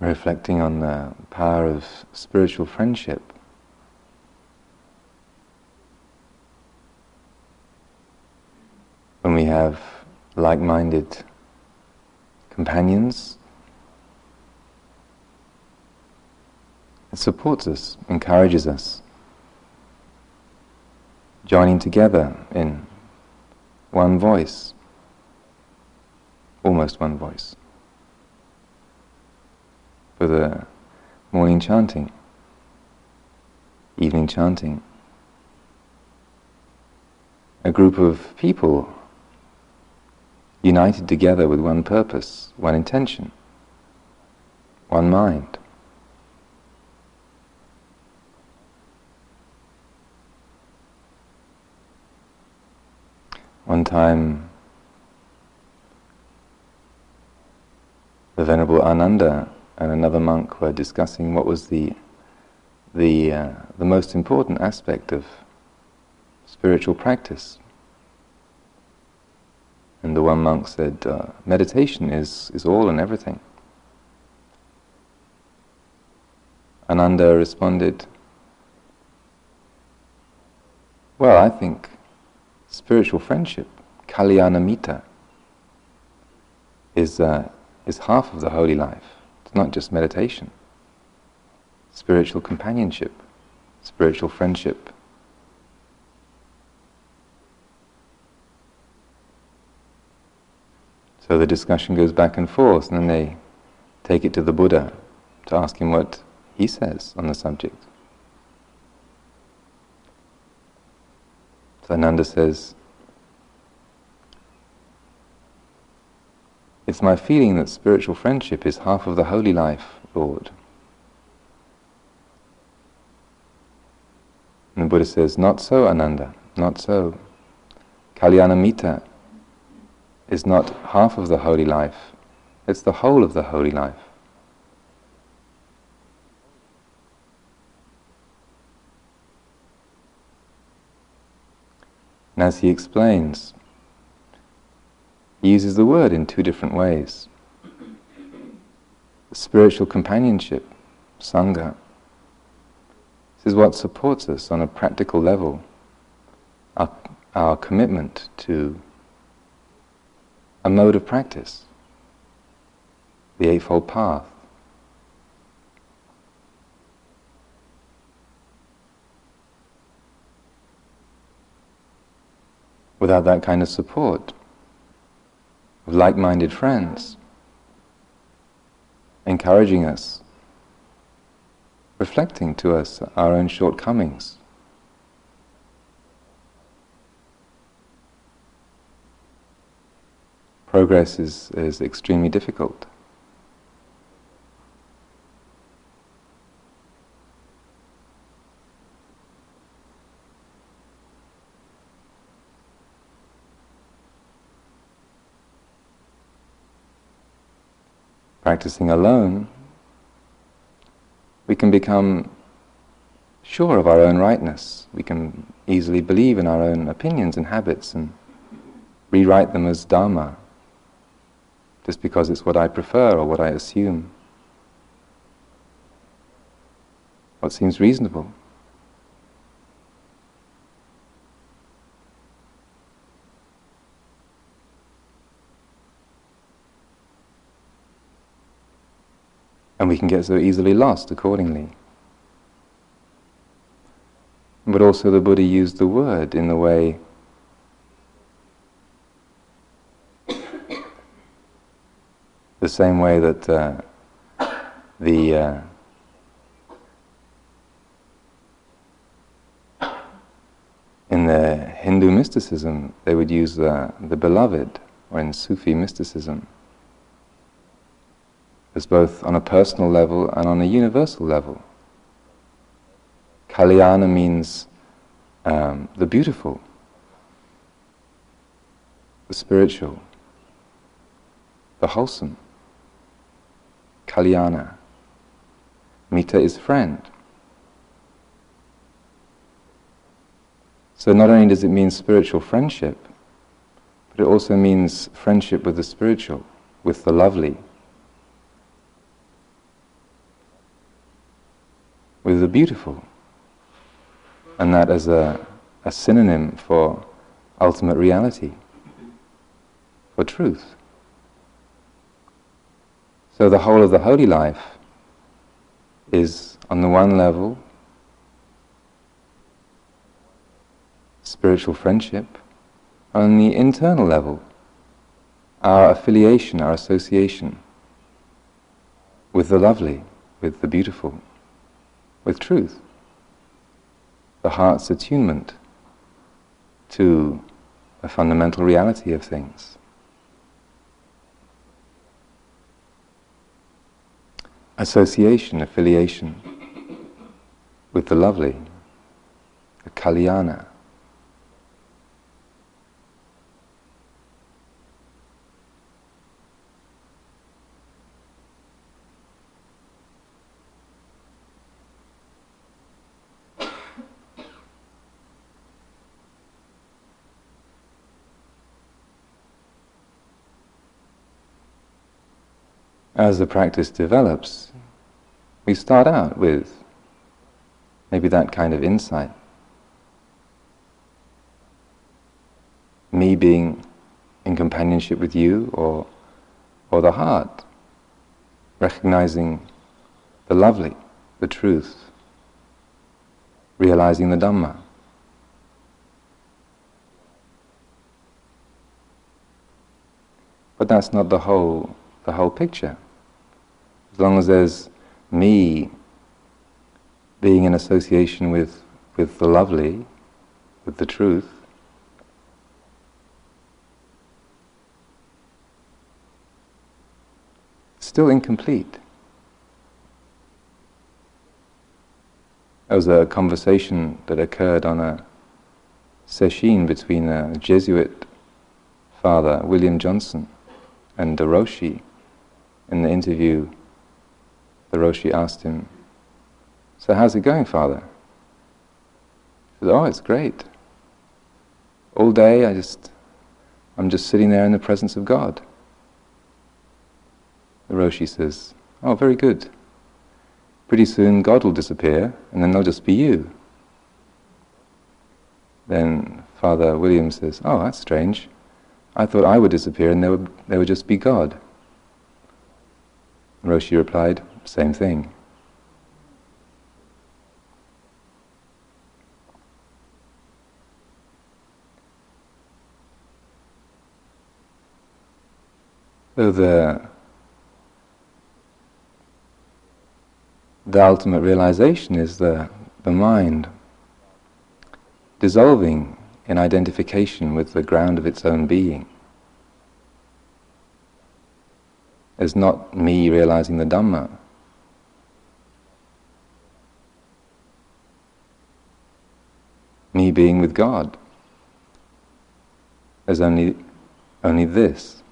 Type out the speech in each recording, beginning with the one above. Reflecting on the power of spiritual friendship. When we have like-minded companions, it supports us, encourages us, joining together in one voice, almost one voice, for the morning chanting, evening chanting. A group of people united together with one purpose, one intention, one mind. One time, the Venerable Ananda and another monk were discussing what was the most important aspect of spiritual practice. And the one monk said, meditation is all and everything. Ananda responded, well, I think spiritual friendship, kalyana mita, is half of the holy life. It's not just meditation. Spiritual companionship, spiritual friendship. So the discussion goes back and forth, and then they take it to the Buddha to ask him what he says on the subject. So Ananda says, it's my feeling that spiritual friendship is half of the holy life, Lord. And the Buddha says, not so, Ananda, not so. Kalyana mita is not half of the holy life, it's the whole of the holy life. And as he explains, he uses the word in two different ways. Spiritual companionship, sangha, this is what supports us on a practical level, our commitment to a mode of practice, the Eightfold Path. Without that kind of support, of like-minded friends, encouraging us, reflecting to us our own shortcomings. Progress is extremely difficult. Practicing alone, we can become sure of our own rightness. We can easily believe in our own opinions and habits and rewrite them as Dhamma, just because it's what I prefer or what I assume, what seems reasonable. And we can get so easily lost accordingly. But also the Buddha used the word in the way the same way that in the Hindu mysticism they would use the beloved, or in Sufi mysticism, as both on a personal level and on a universal level. Kalyana means the beautiful, the spiritual, the wholesome. Kalyana. Mita is friend. So not only does it mean spiritual friendship, but it also means friendship with the spiritual, with the lovely, with the beautiful. And that as a synonym for ultimate reality, for truth. So the whole of the holy life is, on the one level, spiritual friendship, on the internal level, our affiliation, our association with the lovely, with the beautiful, with truth, the heart's attunement to the fundamental reality of things. Association, affiliation with the lovely, the kalyana. As the practice develops, we start out with maybe that kind of insight. Me being in companionship with you, or the heart, recognizing the lovely, the truth, realizing the Dhamma. But that's not the whole picture. As long as there's me being in association with the lovely, with the truth, still incomplete. There was a conversation that occurred on a sesshin between a Jesuit father, William Johnson, and the Roshi. In the interview, the Roshi asked him, "So how's it going, Father?" He said, "Oh, it's great. All day I'm just sitting there in the presence of God." The Roshi says, "Oh, very good. Pretty soon God will disappear, and then there'll just be you." Then Father William says, "Oh, that's strange. I thought I would disappear and there would just be God." Roshi replied, "Same thing." So the ultimate realization is the mind dissolving in identification with the ground of its own being. It's not me realizing the Dhamma. Me being with God. There's only this.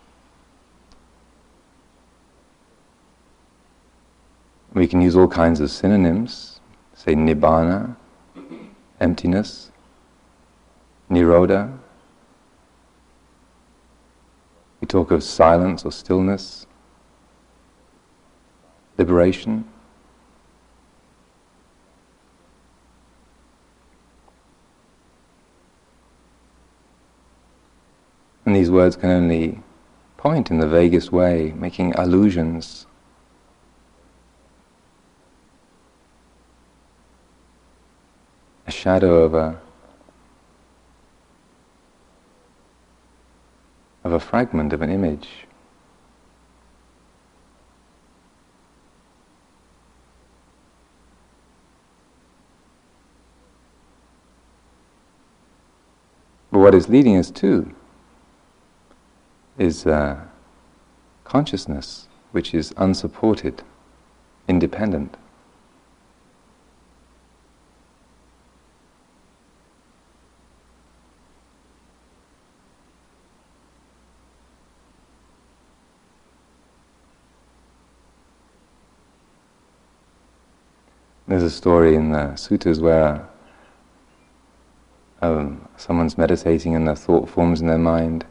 We can use all kinds of synonyms, say Nibbana, emptiness, Niroda. We talk of silence or stillness, liberation. And these words can only point in the vaguest way, making allusions. A shadow of a fragment of an image. But what it's leading us to is consciousness which is unsupported, independent. There's a story in the suttas where someone's meditating and the thought forms in their mind,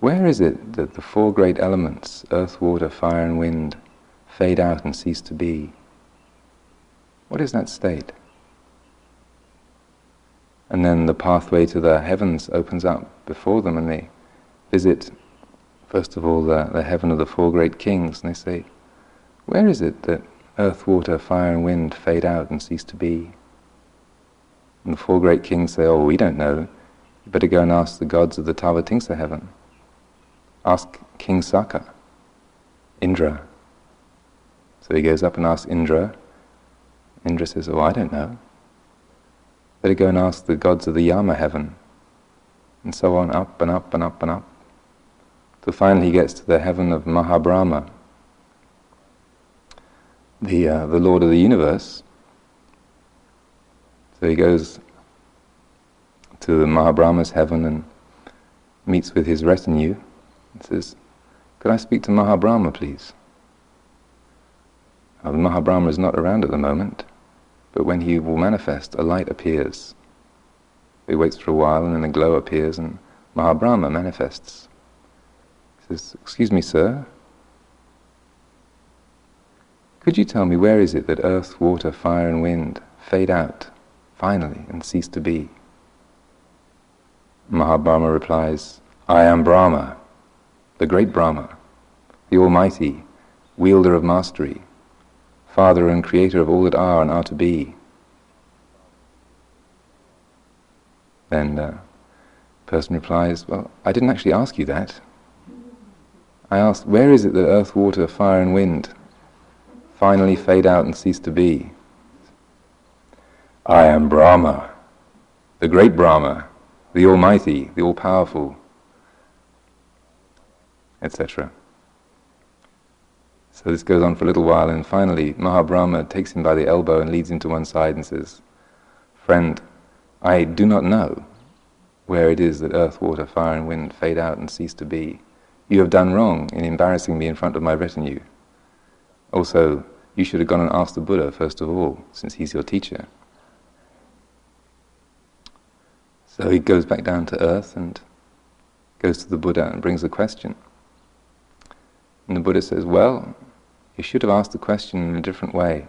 where is it that the four great elements, earth, water, fire and wind, fade out and cease to be? What is that state? And then the pathway to the heavens opens up before them, and they visit, first of all, the heaven of the four great kings, and they say, where is it that earth, water, fire and wind fade out and cease to be? And the four great kings say, oh, we don't know. You better go and ask the gods of the Tavatimsa heaven. Ask King Saka, Indra. So he goes up and asks Indra. Indra says, oh, I don't know. Better go and ask the gods of the Yama heaven. And so on, up and up and up and up. So finally he gets to the heaven of Mahabrahma, the Lord of the universe. So he goes to the Mahabrahma's heaven and meets with his retinue and says, could I speak to Mahabrahma, please? Now, the Mahabrahma is not around at the moment, but when he will manifest, a light appears. He waits for a while and then a glow appears and Mahabrahma manifests. He says, excuse me, sir, could you tell me where is it that earth, water, fire and wind fade out, finally, and cease to be? Mahabrahma replies, I am Brahma, the great Brahma, the Almighty, wielder of mastery, father and creator of all that are and are to be. Then the person replies, well, I didn't actually ask you that. I asked, where is it that earth, water, fire and wind finally fade out and cease to be? I am Brahma, the great Brahma, the Almighty, the All-Powerful, etc. So this goes on for a little while, and finally Mahabrahma takes him by the elbow and leads him to one side and says, friend, I do not know where it is that earth, water, fire and wind fade out and cease to be. You have done wrong in embarrassing me in front of my retinue. Also, you should have gone and asked the Buddha first of all, since he's your teacher. So he goes back down to earth and goes to the Buddha and brings the question. And the Buddha says, well, you should have asked the question in a different way.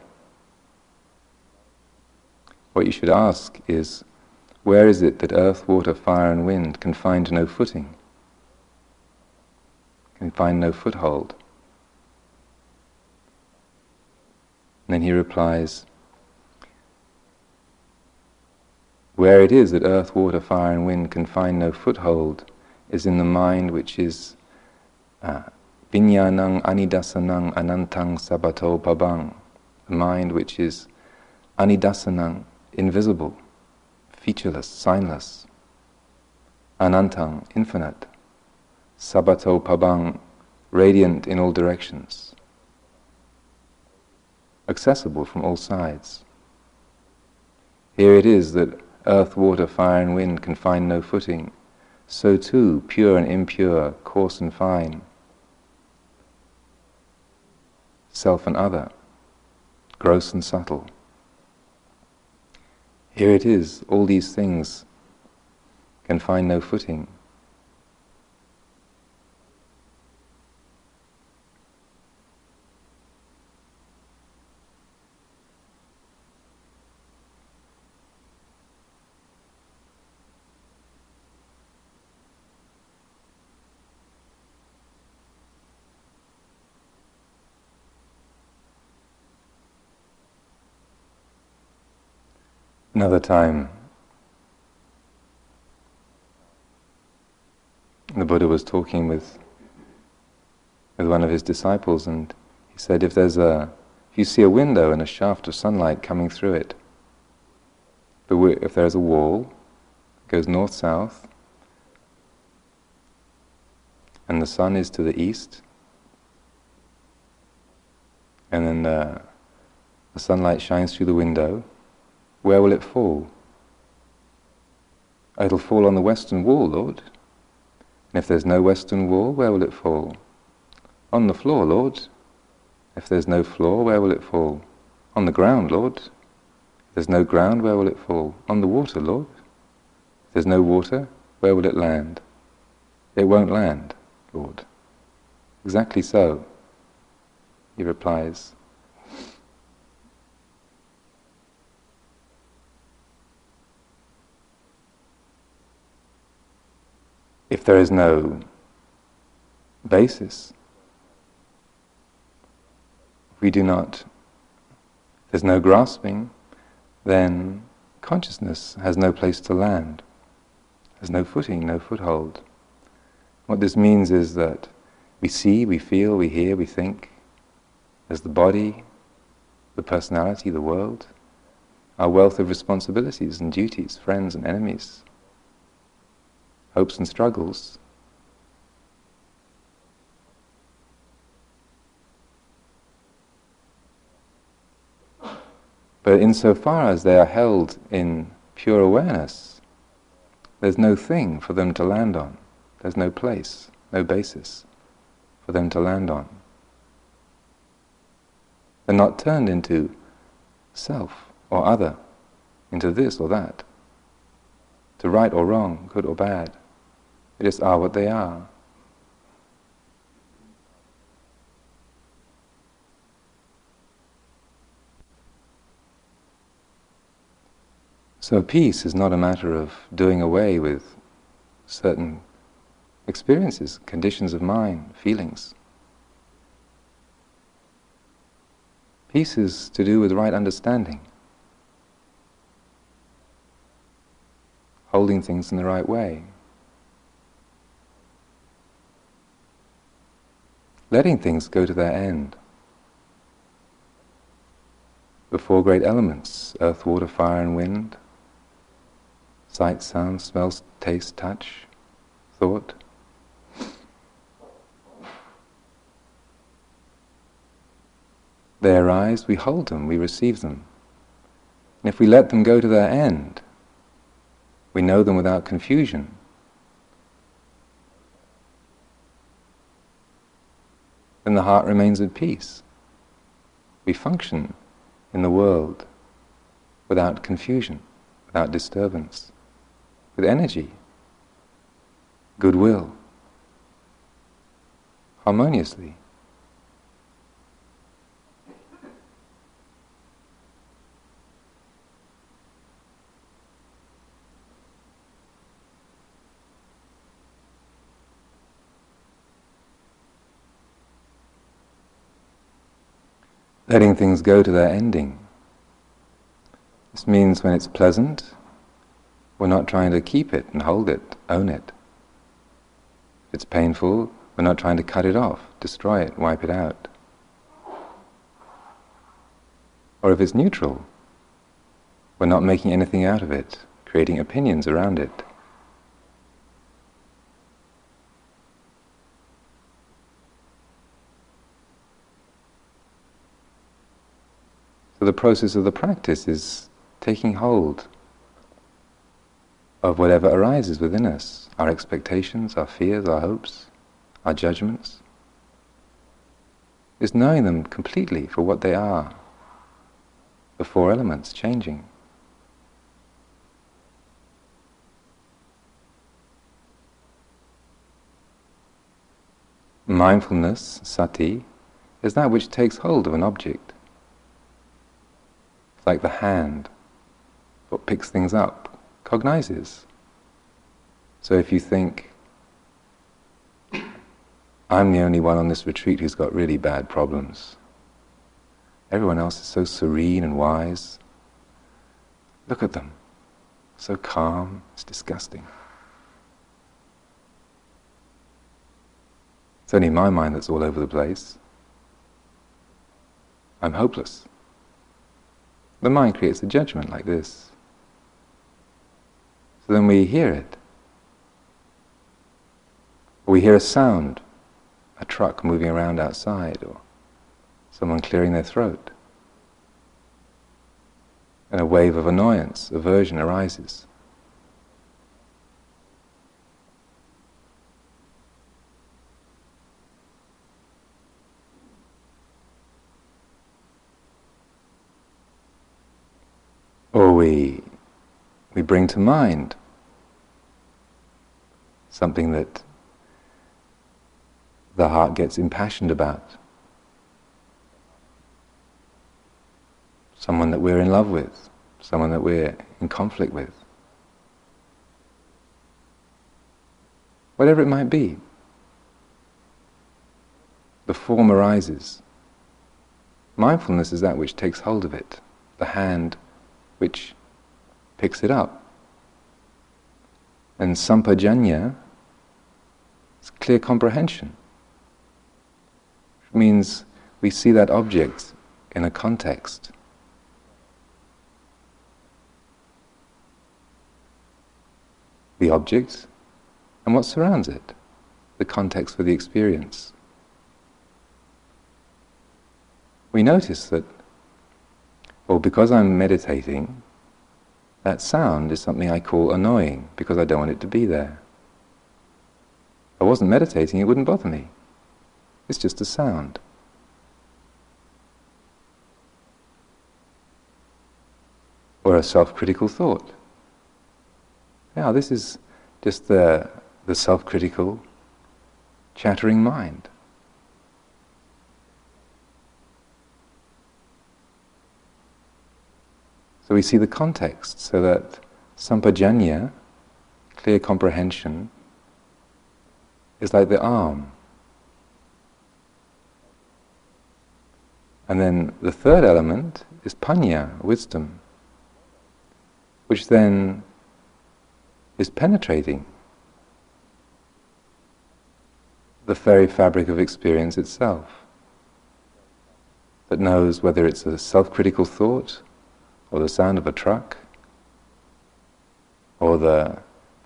What you should ask is, where is it that earth, water, fire and wind can find no footing, can find no foothold? And then he replies, where it is that earth, water, fire and wind can find no foothold is in the mind which is vinyanang anidasanang anantang sabato pabang, the mind which is anidasanang, invisible, featureless, signless, anantang, infinite, sabato pabang, radiant in all directions, accessible from all sides. Here it is that earth, water, fire and wind can find no footing. So too, pure and impure, coarse and fine, self and other, gross and subtle. Here it is, all these things can find no footing. Another time, the Buddha was talking with one of his disciples, and he said, if you see a window and a shaft of sunlight coming through it, but if there is a wall, it goes north-south, and the sun is to the east, and then the sunlight shines through the window, where will it fall? It'll fall on the western wall, Lord. And if there's no western wall, where will it fall? On the floor, Lord. If there's no floor, where will it fall? On the ground, Lord. If there's no ground, where will it fall? On the water, Lord. If there's no water, where will it land? It won't land, Lord. Exactly so, he replies. if there is no basis, there's no grasping, then consciousness has no place to land, has no footing, no foothold. What this means is that we see, we feel, we hear, we think. There's the body, the personality, the world, our wealth of responsibilities and duties, friends and enemies, hopes and struggles. But insofar as they are held in pure awareness, there's no thing for them to land on. There's no place, no basis for them to land on. They're not turned into self or other, into this or that, to right or wrong, good or bad. They just are what they are. So peace is not a matter of doing away with certain experiences, conditions of mind, feelings. Peace is to do with right understanding, holding things in the right way, letting things go to their end. The four great elements, earth, water, fire and wind, sight, sound, smell, taste, touch, thought. They arise, we hold them, we receive them. And if we let them go to their end, we know them without confusion. Then the heart remains at peace. We function in the world without confusion, without disturbance, with energy, goodwill, harmoniously. Letting things go to their ending. This means when it's pleasant, we're not trying to keep it and hold it, own it. If it's painful, we're not trying to cut it off, destroy it, wipe it out. Or if it's neutral, we're not making anything out of it, creating opinions around it. The process of the practice is taking hold of whatever arises within us, our expectations, our fears, our hopes, our judgments. It's knowing them completely for what they are, the four elements changing. Mindfulness, sati, is that which takes hold of an object. Like the hand, what picks things up, cognizes. So if you think, I'm the only one on this retreat who's got really bad problems. Everyone else is so serene and wise. Look at them, so calm, it's disgusting. It's only my mind that's all over the place. I'm hopeless. The mind creates a judgment like this. So then we hear it. Or we hear a sound, a truck moving around outside, or someone clearing their throat. And a wave of annoyance, aversion arises. Or we bring to mind something that the heart gets impassioned about. Someone that we're in love with, someone that we're in conflict with. whatever it might be. The form arises. Mindfulness is that which takes hold of it, the hand which picks it up. And sampajanya is clear comprehension. It means we see that object in a context. The object and what surrounds it, the context for the experience. We notice that, well, because I'm meditating, that sound is something I call annoying because I don't want it to be there. If I wasn't meditating, it wouldn't bother me. It's just a sound. Or a self-critical thought. Now, this is just the self-critical, chattering mind. So we see the context, so that sampajanya, clear comprehension, is like the arm. And then the third element is panya, wisdom, which then is penetrating the very fabric of experience itself, that knows whether it's a self-critical thought, or the sound of a truck, or the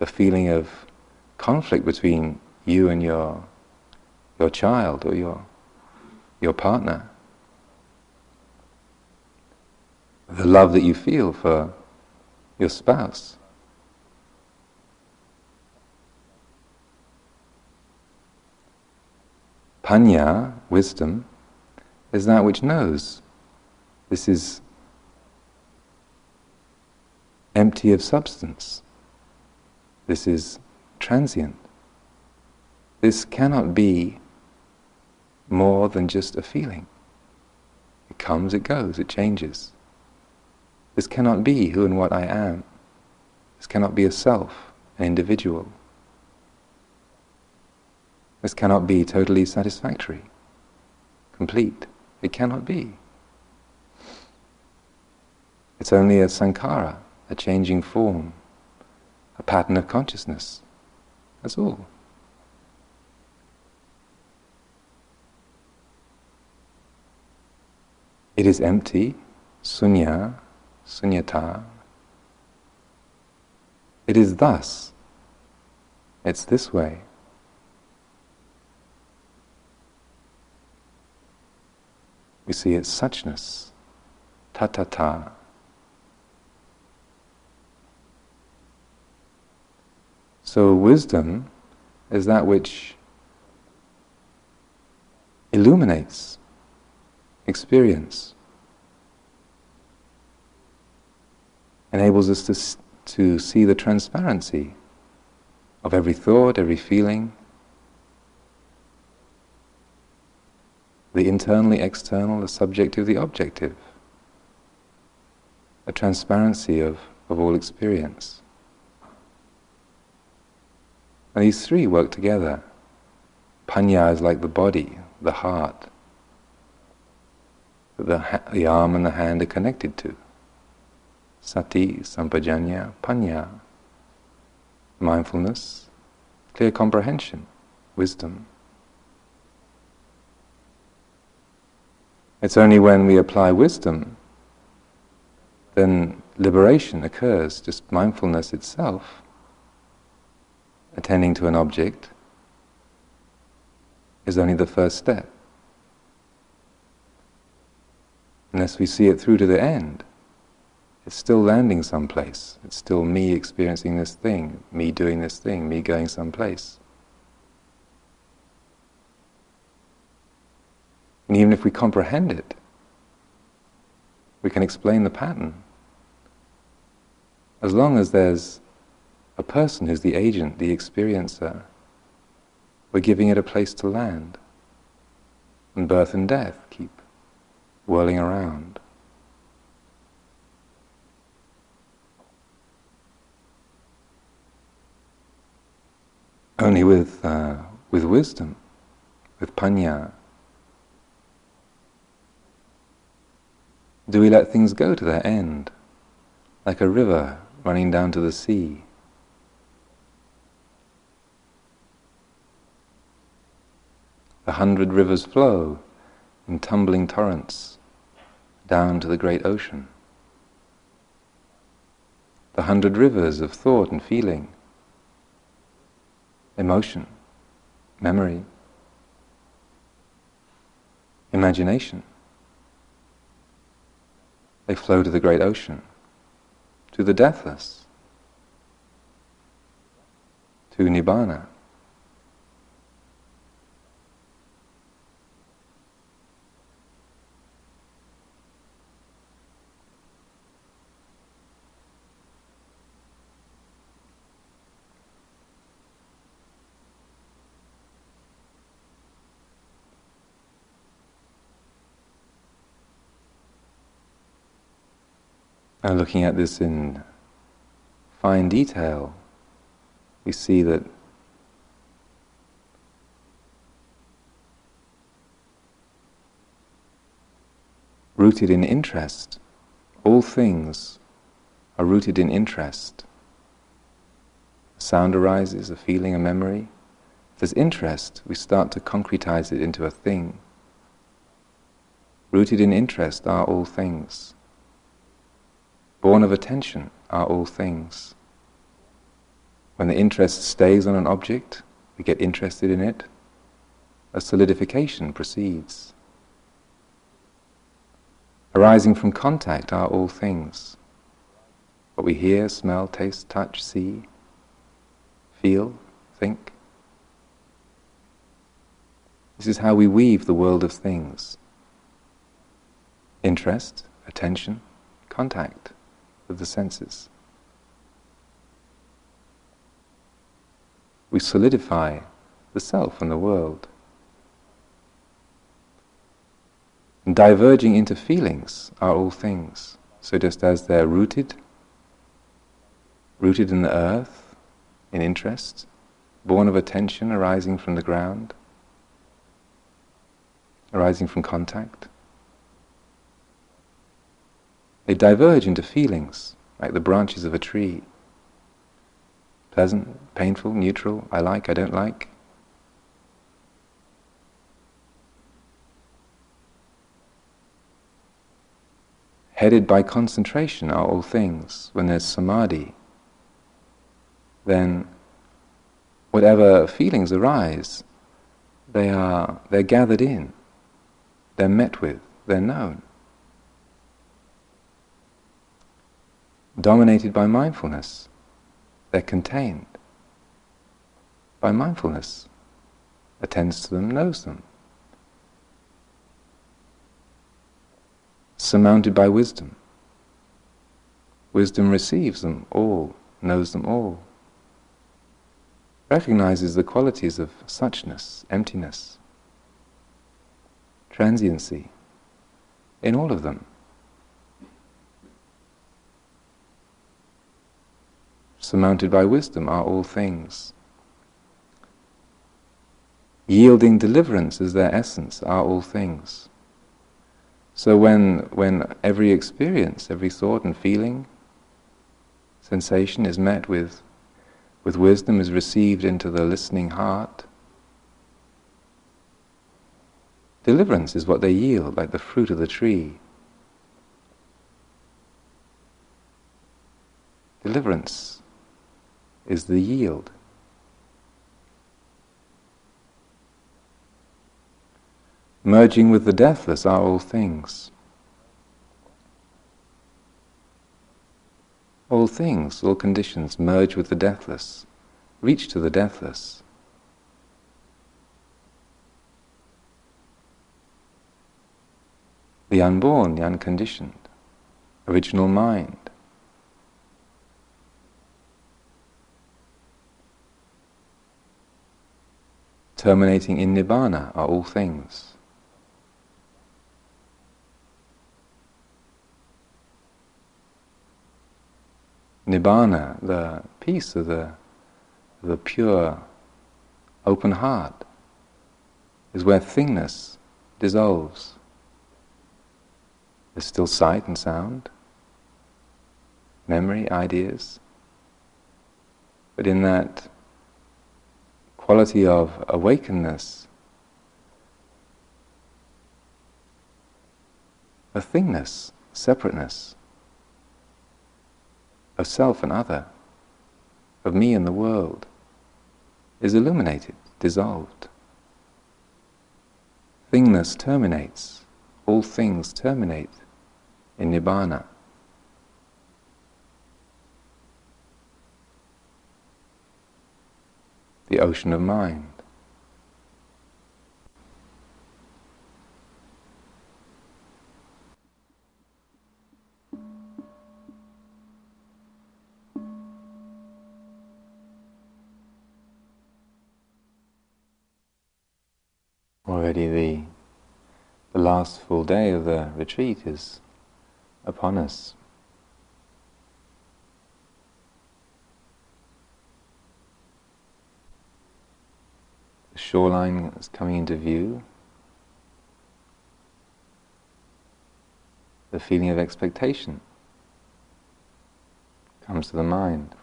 feeling of conflict between you and your child or your partner, the love that you feel for your spouse. Panya, wisdom, is that which knows. This is empty of substance. This is transient. This cannot be more than just a feeling. It comes, it goes, it changes. This cannot be who and what I am. This cannot be a self, an individual. This cannot be totally satisfactory, complete. It cannot be. It's only a sankara, a changing form, a pattern of consciousness. That's all. It is empty, sunya, sunyata. It is thus. It's this way. We see its suchness, tatata. So wisdom is that which illuminates experience, enables us to see the transparency of every thought, every feeling, the internally external, the subjective, the objective, a transparency of all experience. And these three work together. Panya is like the body, the heart, that the arm and the hand are connected to. Sati, sampajanya, panya. Mindfulness, clear comprehension, wisdom. It's only when we apply wisdom, then liberation occurs, just mindfulness itself. Attending to an object is only the first step. Unless we see it through to the end, it's still landing someplace. It's still me experiencing this thing, me doing this thing, me going someplace. And even if we comprehend it, we can explain the pattern. As long as there's a person who's the agent, the experiencer, we're giving it a place to land. And birth and death keep whirling around. only with wisdom, with panya, do we let things go to their end, like a river running down to the sea. The 100 rivers flow in tumbling torrents down to the great ocean. The 100 rivers of thought and feeling, emotion, memory, imagination, they flow to the great ocean, to the deathless, to Nibbana. Now, looking at this in fine detail, we see that rooted in interest, all things are rooted in interest. A sound arises, a feeling, a memory. If there's interest, we start to concretize it into a thing. Rooted in interest are all things. Born of attention are all things. When the interest stays on an object, we get interested in it, a solidification proceeds. Arising from contact are all things. What we hear, smell, taste, touch, see, feel, think. This is how we weave the world of things. Interest, attention, contact of the senses. We solidify the self and the world. And diverging into feelings are all things. So just as they're rooted in the earth, in interest, born of attention arising from the ground, arising from contact, they diverge into feelings, like the branches of a tree. Pleasant, painful, neutral, I like, I don't like. Headed by concentration are all things. When there's samadhi, then whatever feelings arise, they're gathered in, they're met with, they're known. Dominated by mindfulness, they're contained by mindfulness, attends to them, knows them. Surmounted by wisdom, wisdom receives them all, knows them all, recognizes the qualities of suchness, emptiness, transiency in all of them. Surmounted by wisdom are all things. Yielding deliverance as their essence are all things. So when every experience, every thought and feeling, sensation is met with wisdom, is received into the listening heart, deliverance is what they yield, like the fruit of the tree. Deliverance is the yield. Merging with the deathless are all things. All things, all conditions merge with the deathless, reach to the deathless. The unborn, the unconditioned, original mind, terminating in Nibbana are all things. Nibbana, the peace of the pure open heart is where thingness dissolves. There's still sight and sound, memory, ideas, but in that quality of awakenness, a thingness, separateness, of self and other, of me and the world, is illuminated, dissolved. Thingness terminates, all things terminate in Nibbana. The ocean of mind. Already the last full day of the retreat is upon us. The shoreline is coming into view. The feeling of expectation comes to the mind.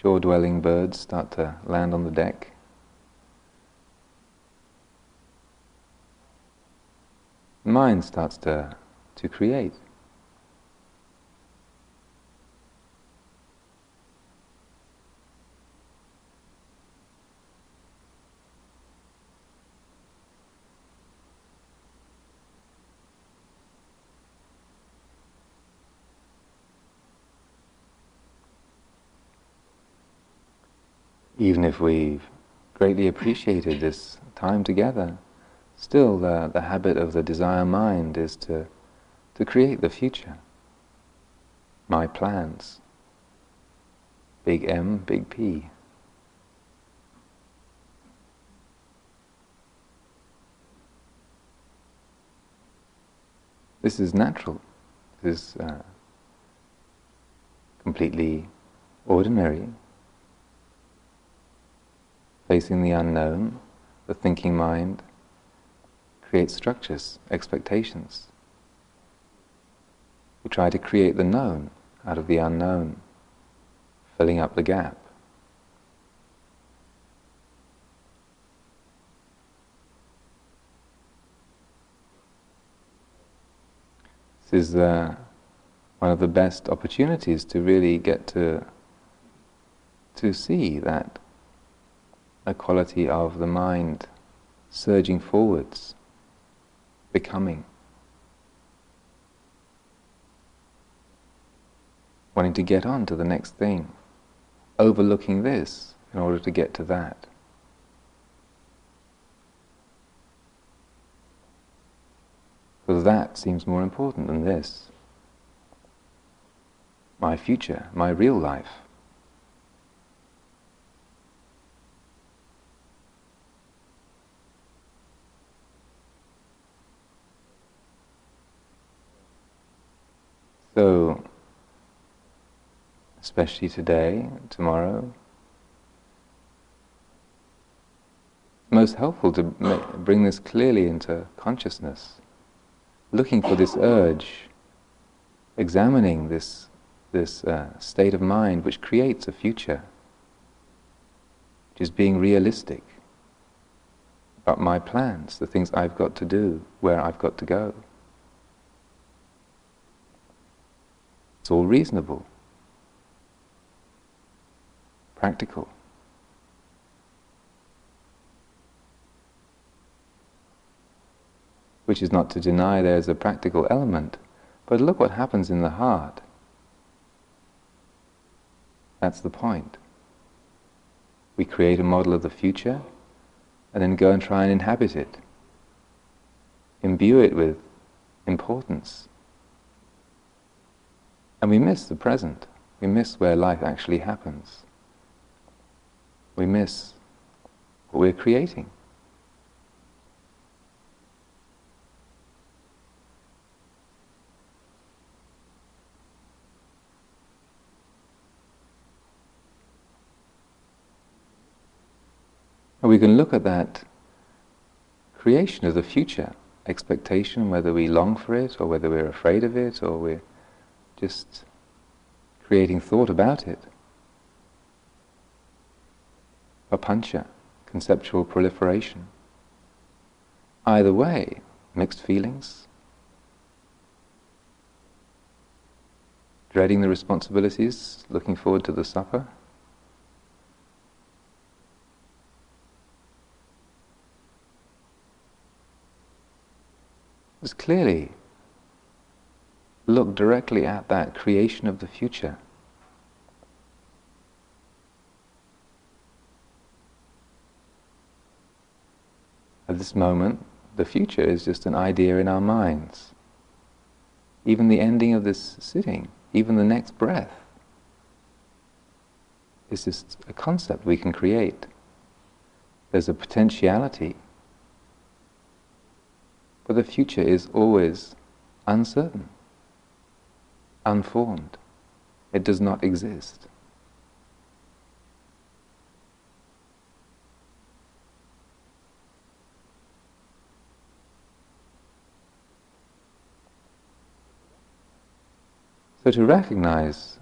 Shore-dwelling birds start to land on the deck. The mind starts to create. Even if we've greatly appreciated this time together, still, the habit of the desire mind is to create the future. My plans. Big M, big P. This is natural. This is completely ordinary. Facing the unknown, the thinking mind create structures, expectations. We try to create the known out of the unknown, filling up the gap. This is one of the best opportunities to really get to see that a quality of the mind surging forwards, becoming, wanting to get on to the next thing, overlooking this in order to get to that. So that seems more important than this. My future, my real life. So, especially today, tomorrow, it's most helpful to bring this clearly into consciousness, looking for this urge, examining this state of mind which creates a future, which is being realistic about my plans, the things I've got to do, where I've got to go. It's all reasonable, practical. Which is not to deny there's a practical element, but look what happens in the heart. That's the point. We create a model of the future and then go and try and inhabit it, imbue it with importance. And we miss the present. We miss where life actually happens. We miss what we're creating. we can look at that creation as a future expectation, whether we long for it or whether we're afraid of it or we're just creating thought about it. Papancha, conceptual proliferation. Either way, mixed feelings, dreading the responsibilities, looking forward to the supper. Just clearly look directly at that creation of the future. At this moment, the future is just an idea in our minds. Even the ending of this sitting, even the next breath, is just a concept we can create. There's a potentiality, but the future is always uncertain, unformed. It does not exist. So to recognize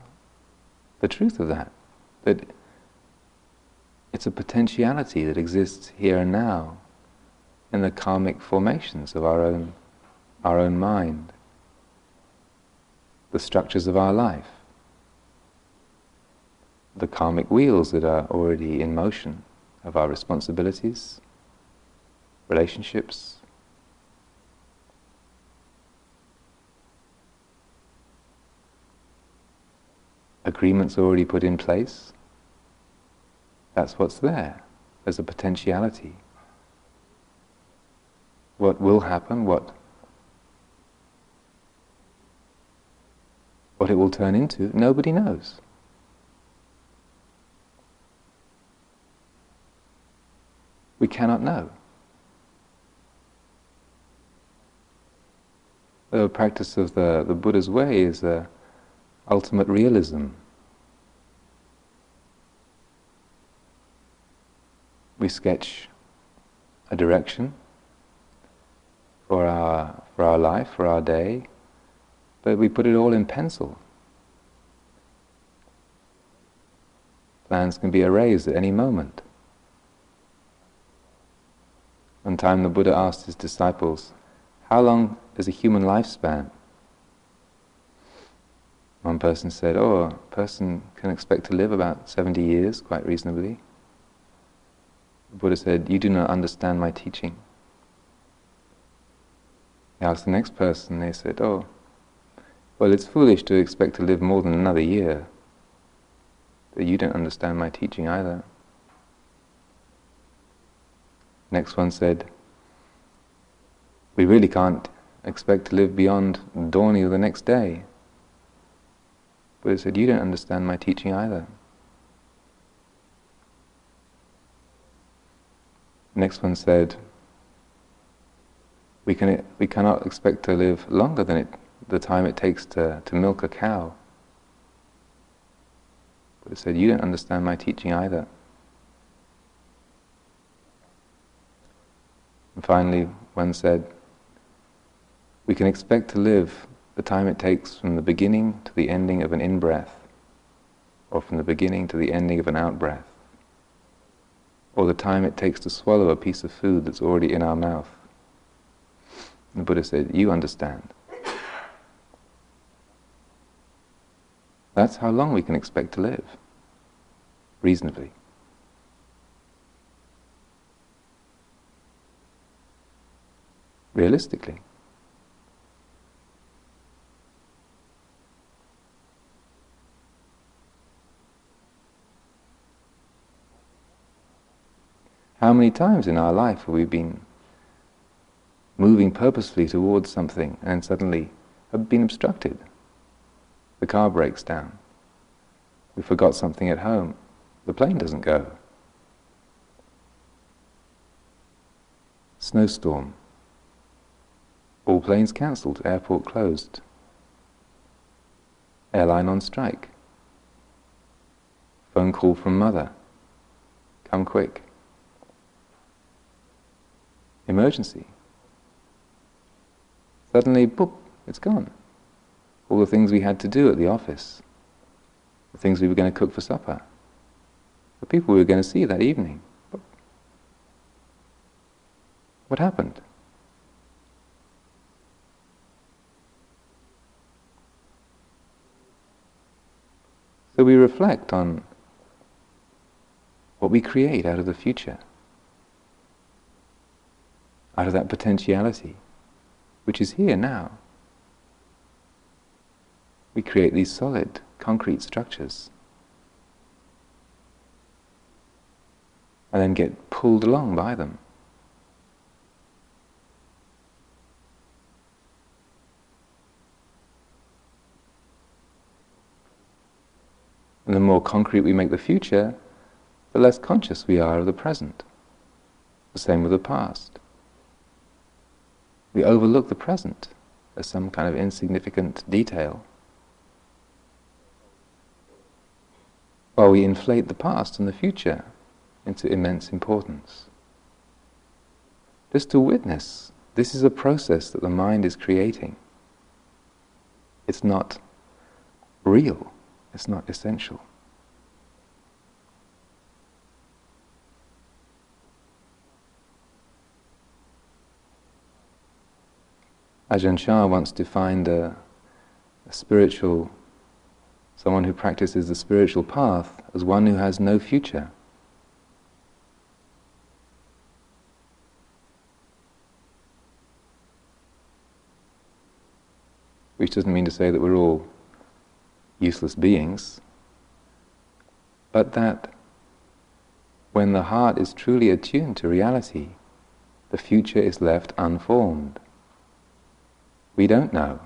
the truth of that, that it's a potentiality that exists here and now in the karmic formations of our own mind, the structures of our life, the karmic wheels that are already in motion of our responsibilities, relationships, agreements already put in place. That's what's there as a potentiality. What will happen, what it will turn into, nobody knows. We cannot know. The practice of the Buddha's way is ultimate realism. We sketch a direction for our life, for our day, but we put it all in pencil. Plans can be erased at any moment. One time the Buddha asked his disciples, "How long is a human lifespan?" One person said, "Oh, a person can expect to live about 70 years, quite reasonably." The Buddha said, "You do not understand my teaching." He asked the next person, they said, "Oh, well, it's foolish to expect to live more than another year. But you don't understand my teaching either." Next one said, "We really can't expect to live beyond dawning of the next day." Buddha said, "You don't understand my teaching either." Next one said, "We cannot expect to live longer than the time it takes to milk a cow." Buddha said, "You don't understand my teaching either." And finally, one said, "We can expect to live the time it takes from the beginning to the ending of an in-breath, or from the beginning to the ending of an out-breath, or the time it takes to swallow a piece of food that's already in our mouth." And the Buddha said, "You understand. That's how long we can expect to live, reasonably." Realistically. How many times in our life have we been moving purposefully towards something and suddenly have been obstructed? The car breaks down. We forgot something at home. The plane doesn't go. Snowstorm. All planes cancelled, airport closed. Airline on strike. Phone call from mother. Come quick. emergency. Suddenly, boop, it's gone. All the things we had to do at the office, the things we were going to cook for supper, the people we were going to see that evening. Boop. What happened? So we reflect on what we create out of the future, out of that potentiality, which is here now. We create these solid, concrete structures, and then get pulled along by them. And the more concrete we make the future, the less conscious we are of the present. The same with the past. We overlook the present as some kind of insignificant detail, while we inflate the past and the future into immense importance. Just to witness, this is a process that the mind is creating. It's not real, it's not essential. Ajahn Chah once defined a spiritual, someone who practices the spiritual path as one who has no future. Which doesn't mean to say that we're all useless beings, but that when the heart is truly attuned to reality, the future is left unformed. We don't know.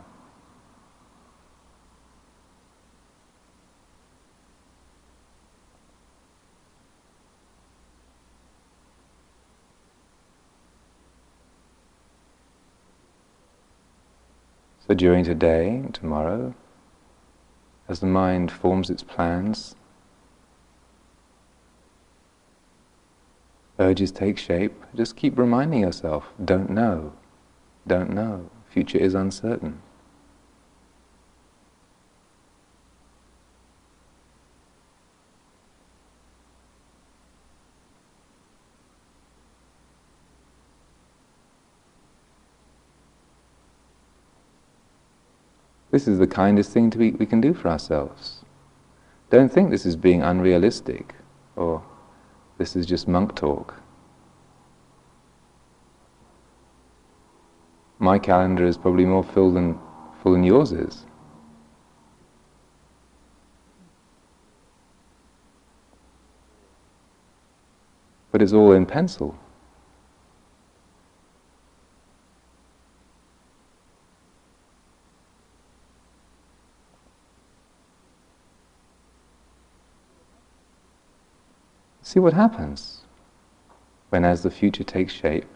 So during today and tomorrow, as the mind forms its plans, urges take shape, just keep reminding yourself, don't know, don't know. Future is uncertain. This is the kindest thing we can do for ourselves. Don't think this is being unrealistic, or this is just monk talk. My calendar is probably more full than yours is. But it's all in pencil. See what happens when, as the future takes shape,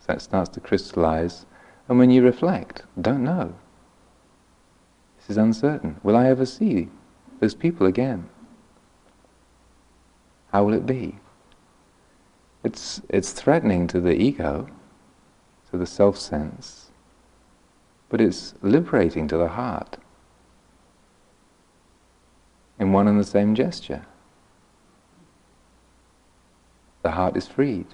as that starts to crystallize. And when you reflect, don't know. This is uncertain. Will I ever see those people again? How will it be? It's threatening to the ego, to the self-sense, but it's liberating to the heart in one and the same gesture. The heart is freed.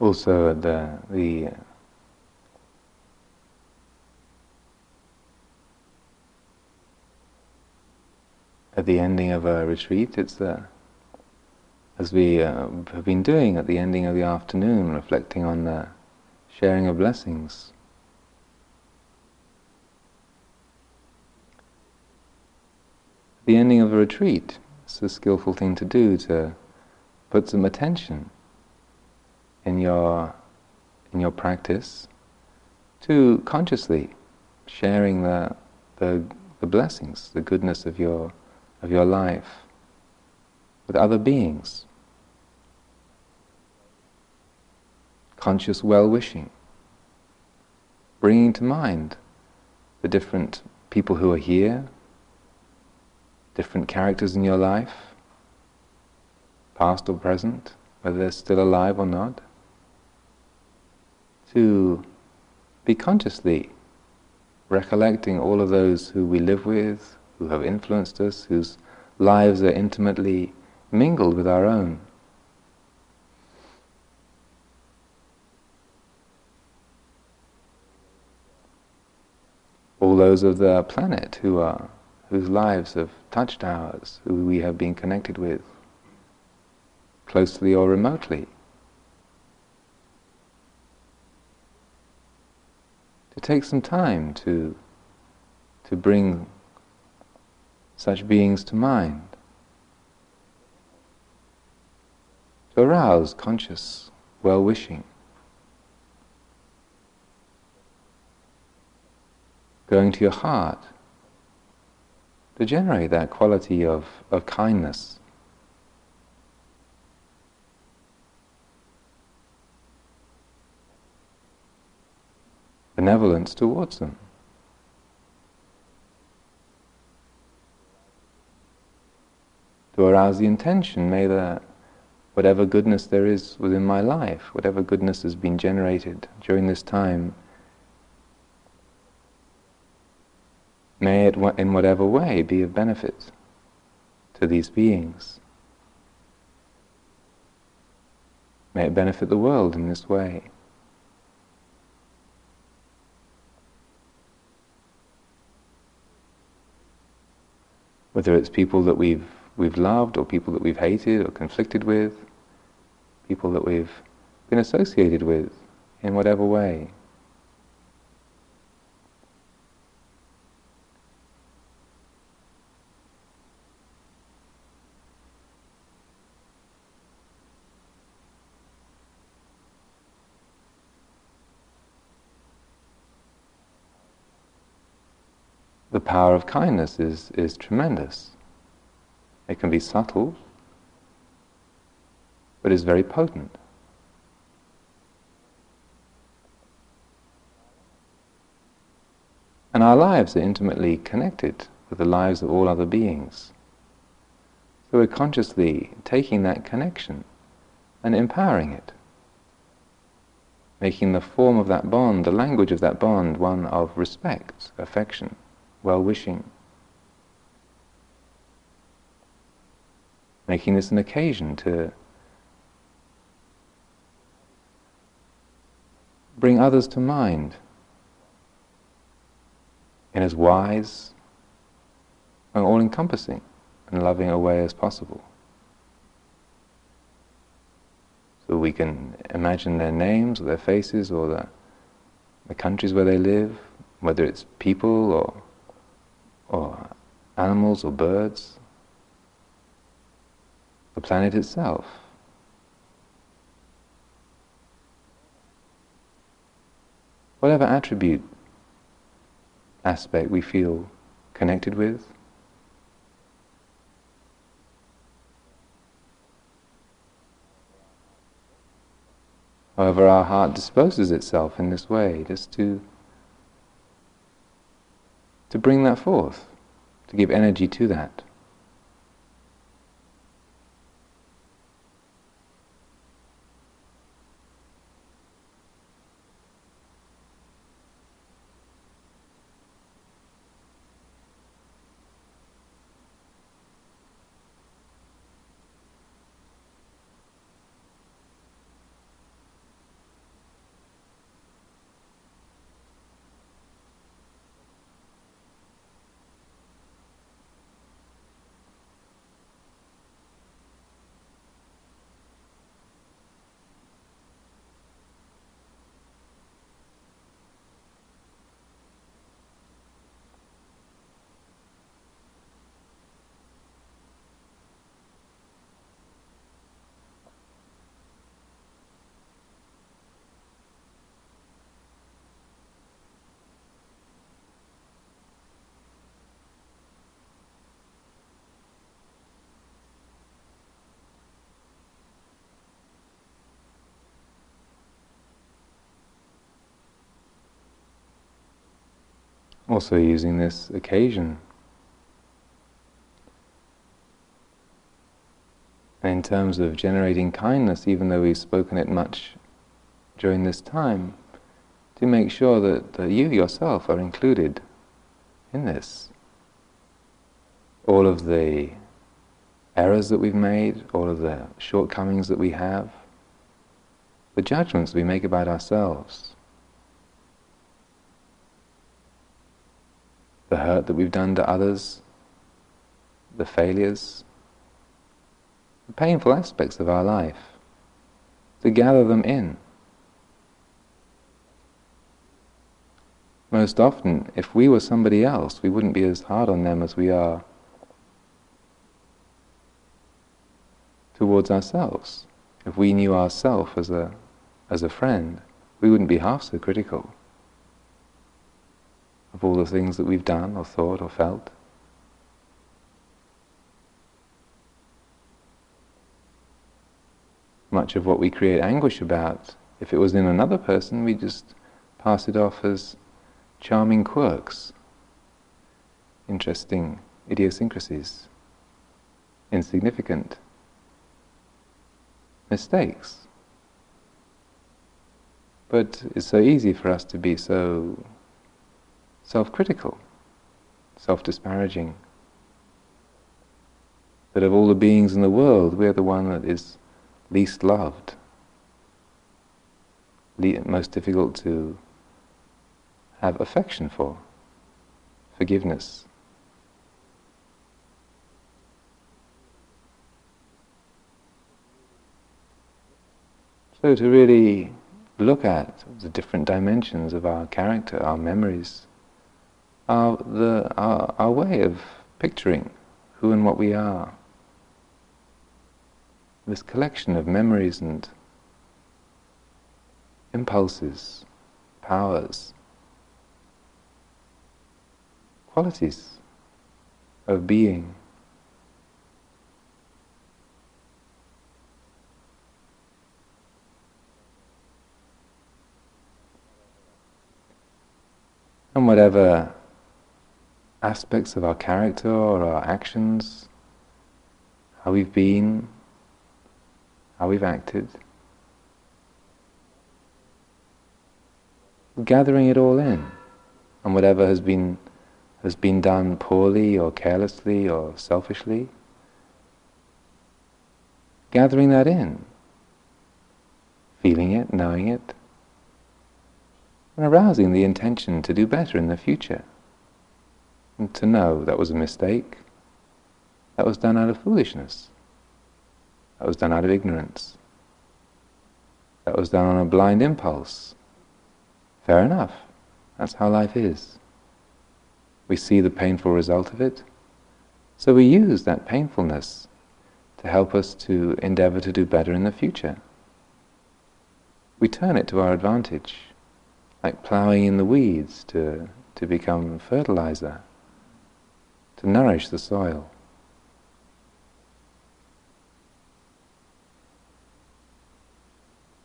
Also at the at the ending of a retreat, it's as we have been doing at the ending of the afternoon, reflecting on the sharing of blessings. the ending of a retreat. It's a skillful thing to do, to put some attention in your practice to consciously sharing the blessings, the goodness of your life with other beings. Conscious well-wishing, bringing to mind the different people who are here, different characters in your life, past or present, whether they're still alive or not, to be consciously recollecting all of those who we live with, who have influenced us, whose lives are intimately mingled with our own. All those of the planet whose lives have touched ours, who we have been connected with, closely or remotely. To take some time to bring such beings to mind, to arouse conscious well-wishing, going to your heart to generate that quality of kindness. Benevolence towards them. To arouse the intention, may whatever goodness there is within my life, whatever goodness has been generated during this time, may it in whatever way be of benefit to these beings. May it benefit the world in this way. Whether it's people that we've loved, or people that we've hated, or conflicted with, people that we've been associated with, in whatever way. The power of kindness is tremendous. It can be subtle, but is very potent. And our lives are intimately connected with the lives of all other beings. So we're consciously taking that connection and empowering it, making the form of that bond, the language of that bond, one of respect, affection, well-wishing, making this an occasion to bring others to mind in as wise and all-encompassing and loving a way as possible. So we can imagine their names or their faces or the countries where they live, whether it's people or animals or birds, the planet itself. Whatever attribute, aspect we feel connected with, however our heart disposes itself in this way, just to bring that forth, to give energy to that. also using this occasion. And in terms of generating kindness, even though we've spoken it much during this time, to make sure that, you yourself are included in this. All of the errors that we've made, all of the shortcomings that we have, the judgments we make about ourselves, the hurt that we've done to others, the failures, the painful aspects of our life, to gather them in. Most often, if we were somebody else, we wouldn't be as hard on them as we are towards ourselves. If we knew ourselves as a friend, we wouldn't be half so critical of all the things that we've done or thought or felt. Much of what we create anguish about, if it was in another person, we just pass it off as charming quirks, interesting idiosyncrasies, insignificant mistakes. But it's so easy for us to be so self-critical, self-disparaging, that of all the beings in the world, we're the one that is least loved, most difficult to have affection for, forgiveness. So to really look at the different dimensions of our character, our memories, our way of picturing who and what we are. This collection of memories and impulses, powers, qualities of being. And whatever aspects of our character or our actions, how we've been, how we've acted, gathering it all in. And whatever has been done poorly or carelessly or selfishly, gathering that in, feeling it, knowing it, and arousing the intention to do better in the future, and to know that was a mistake, that was done out of foolishness, that was done out of ignorance, that was done on a blind impulse. Fair enough, that's how life is. We see the painful result of it, so we use that painfulness to help us to endeavor to do better in the future. We turn it to our advantage, like plowing in the weeds to become fertilizer, to nourish the soil.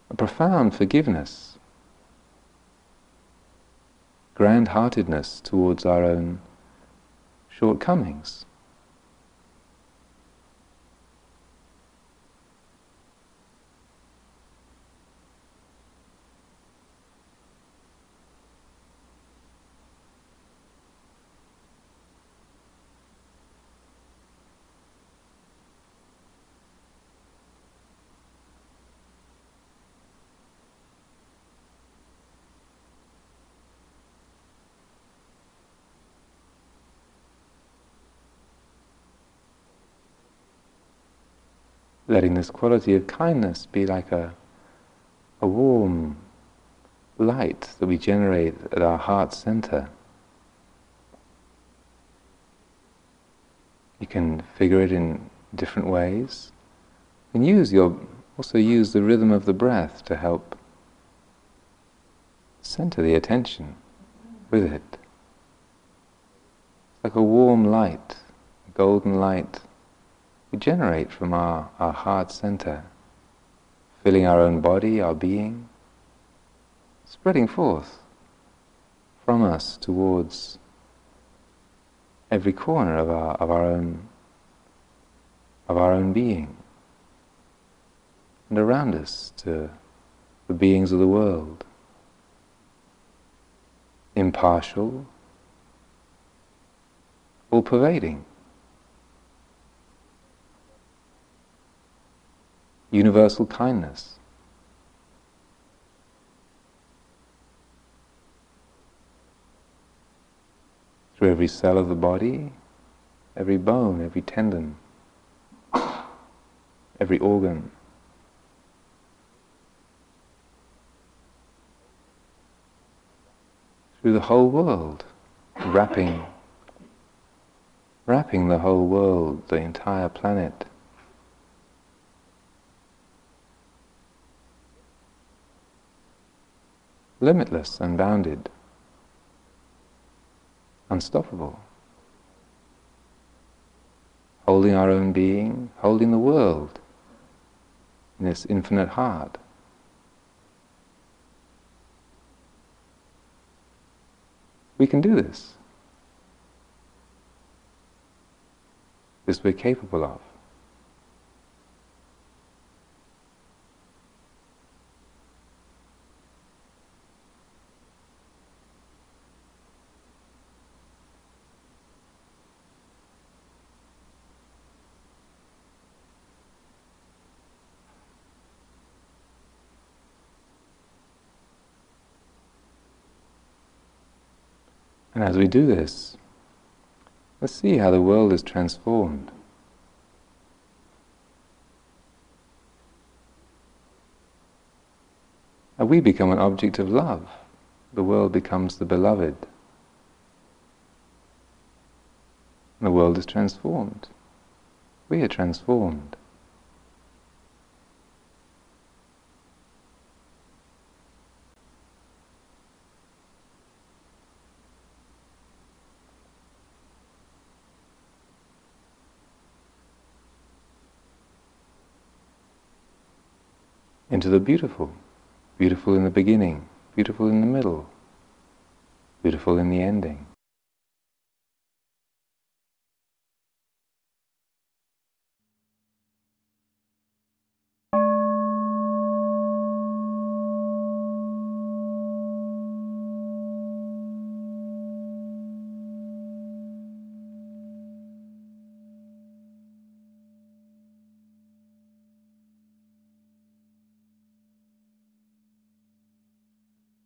A profound forgiveness, grand-heartedness towards our own shortcomings. Letting this quality of kindness be like a warm light that we generate at our heart center. You can figure it in different ways, and also use the rhythm of the breath to help center the attention with it. Like a warm light, a golden light, we generate from our heart center, filling our own body, our being, spreading forth from us towards every corner of our own being, and around us to the beings of the world, impartial, all-pervading, universal kindness. Through every cell of the body, every bone, every tendon, every organ. Through the whole world, wrapping the whole world, the entire planet. Limitless, unbounded, unstoppable. Holding our own being, holding the world in this infinite heart. We can do this. This we're capable of. And as we do this, let's see how the world is transformed. And we become an object of love. The world becomes the beloved. And the world is transformed. We are transformed. Into the beautiful. Beautiful in the beginning, beautiful in the middle, beautiful in the ending.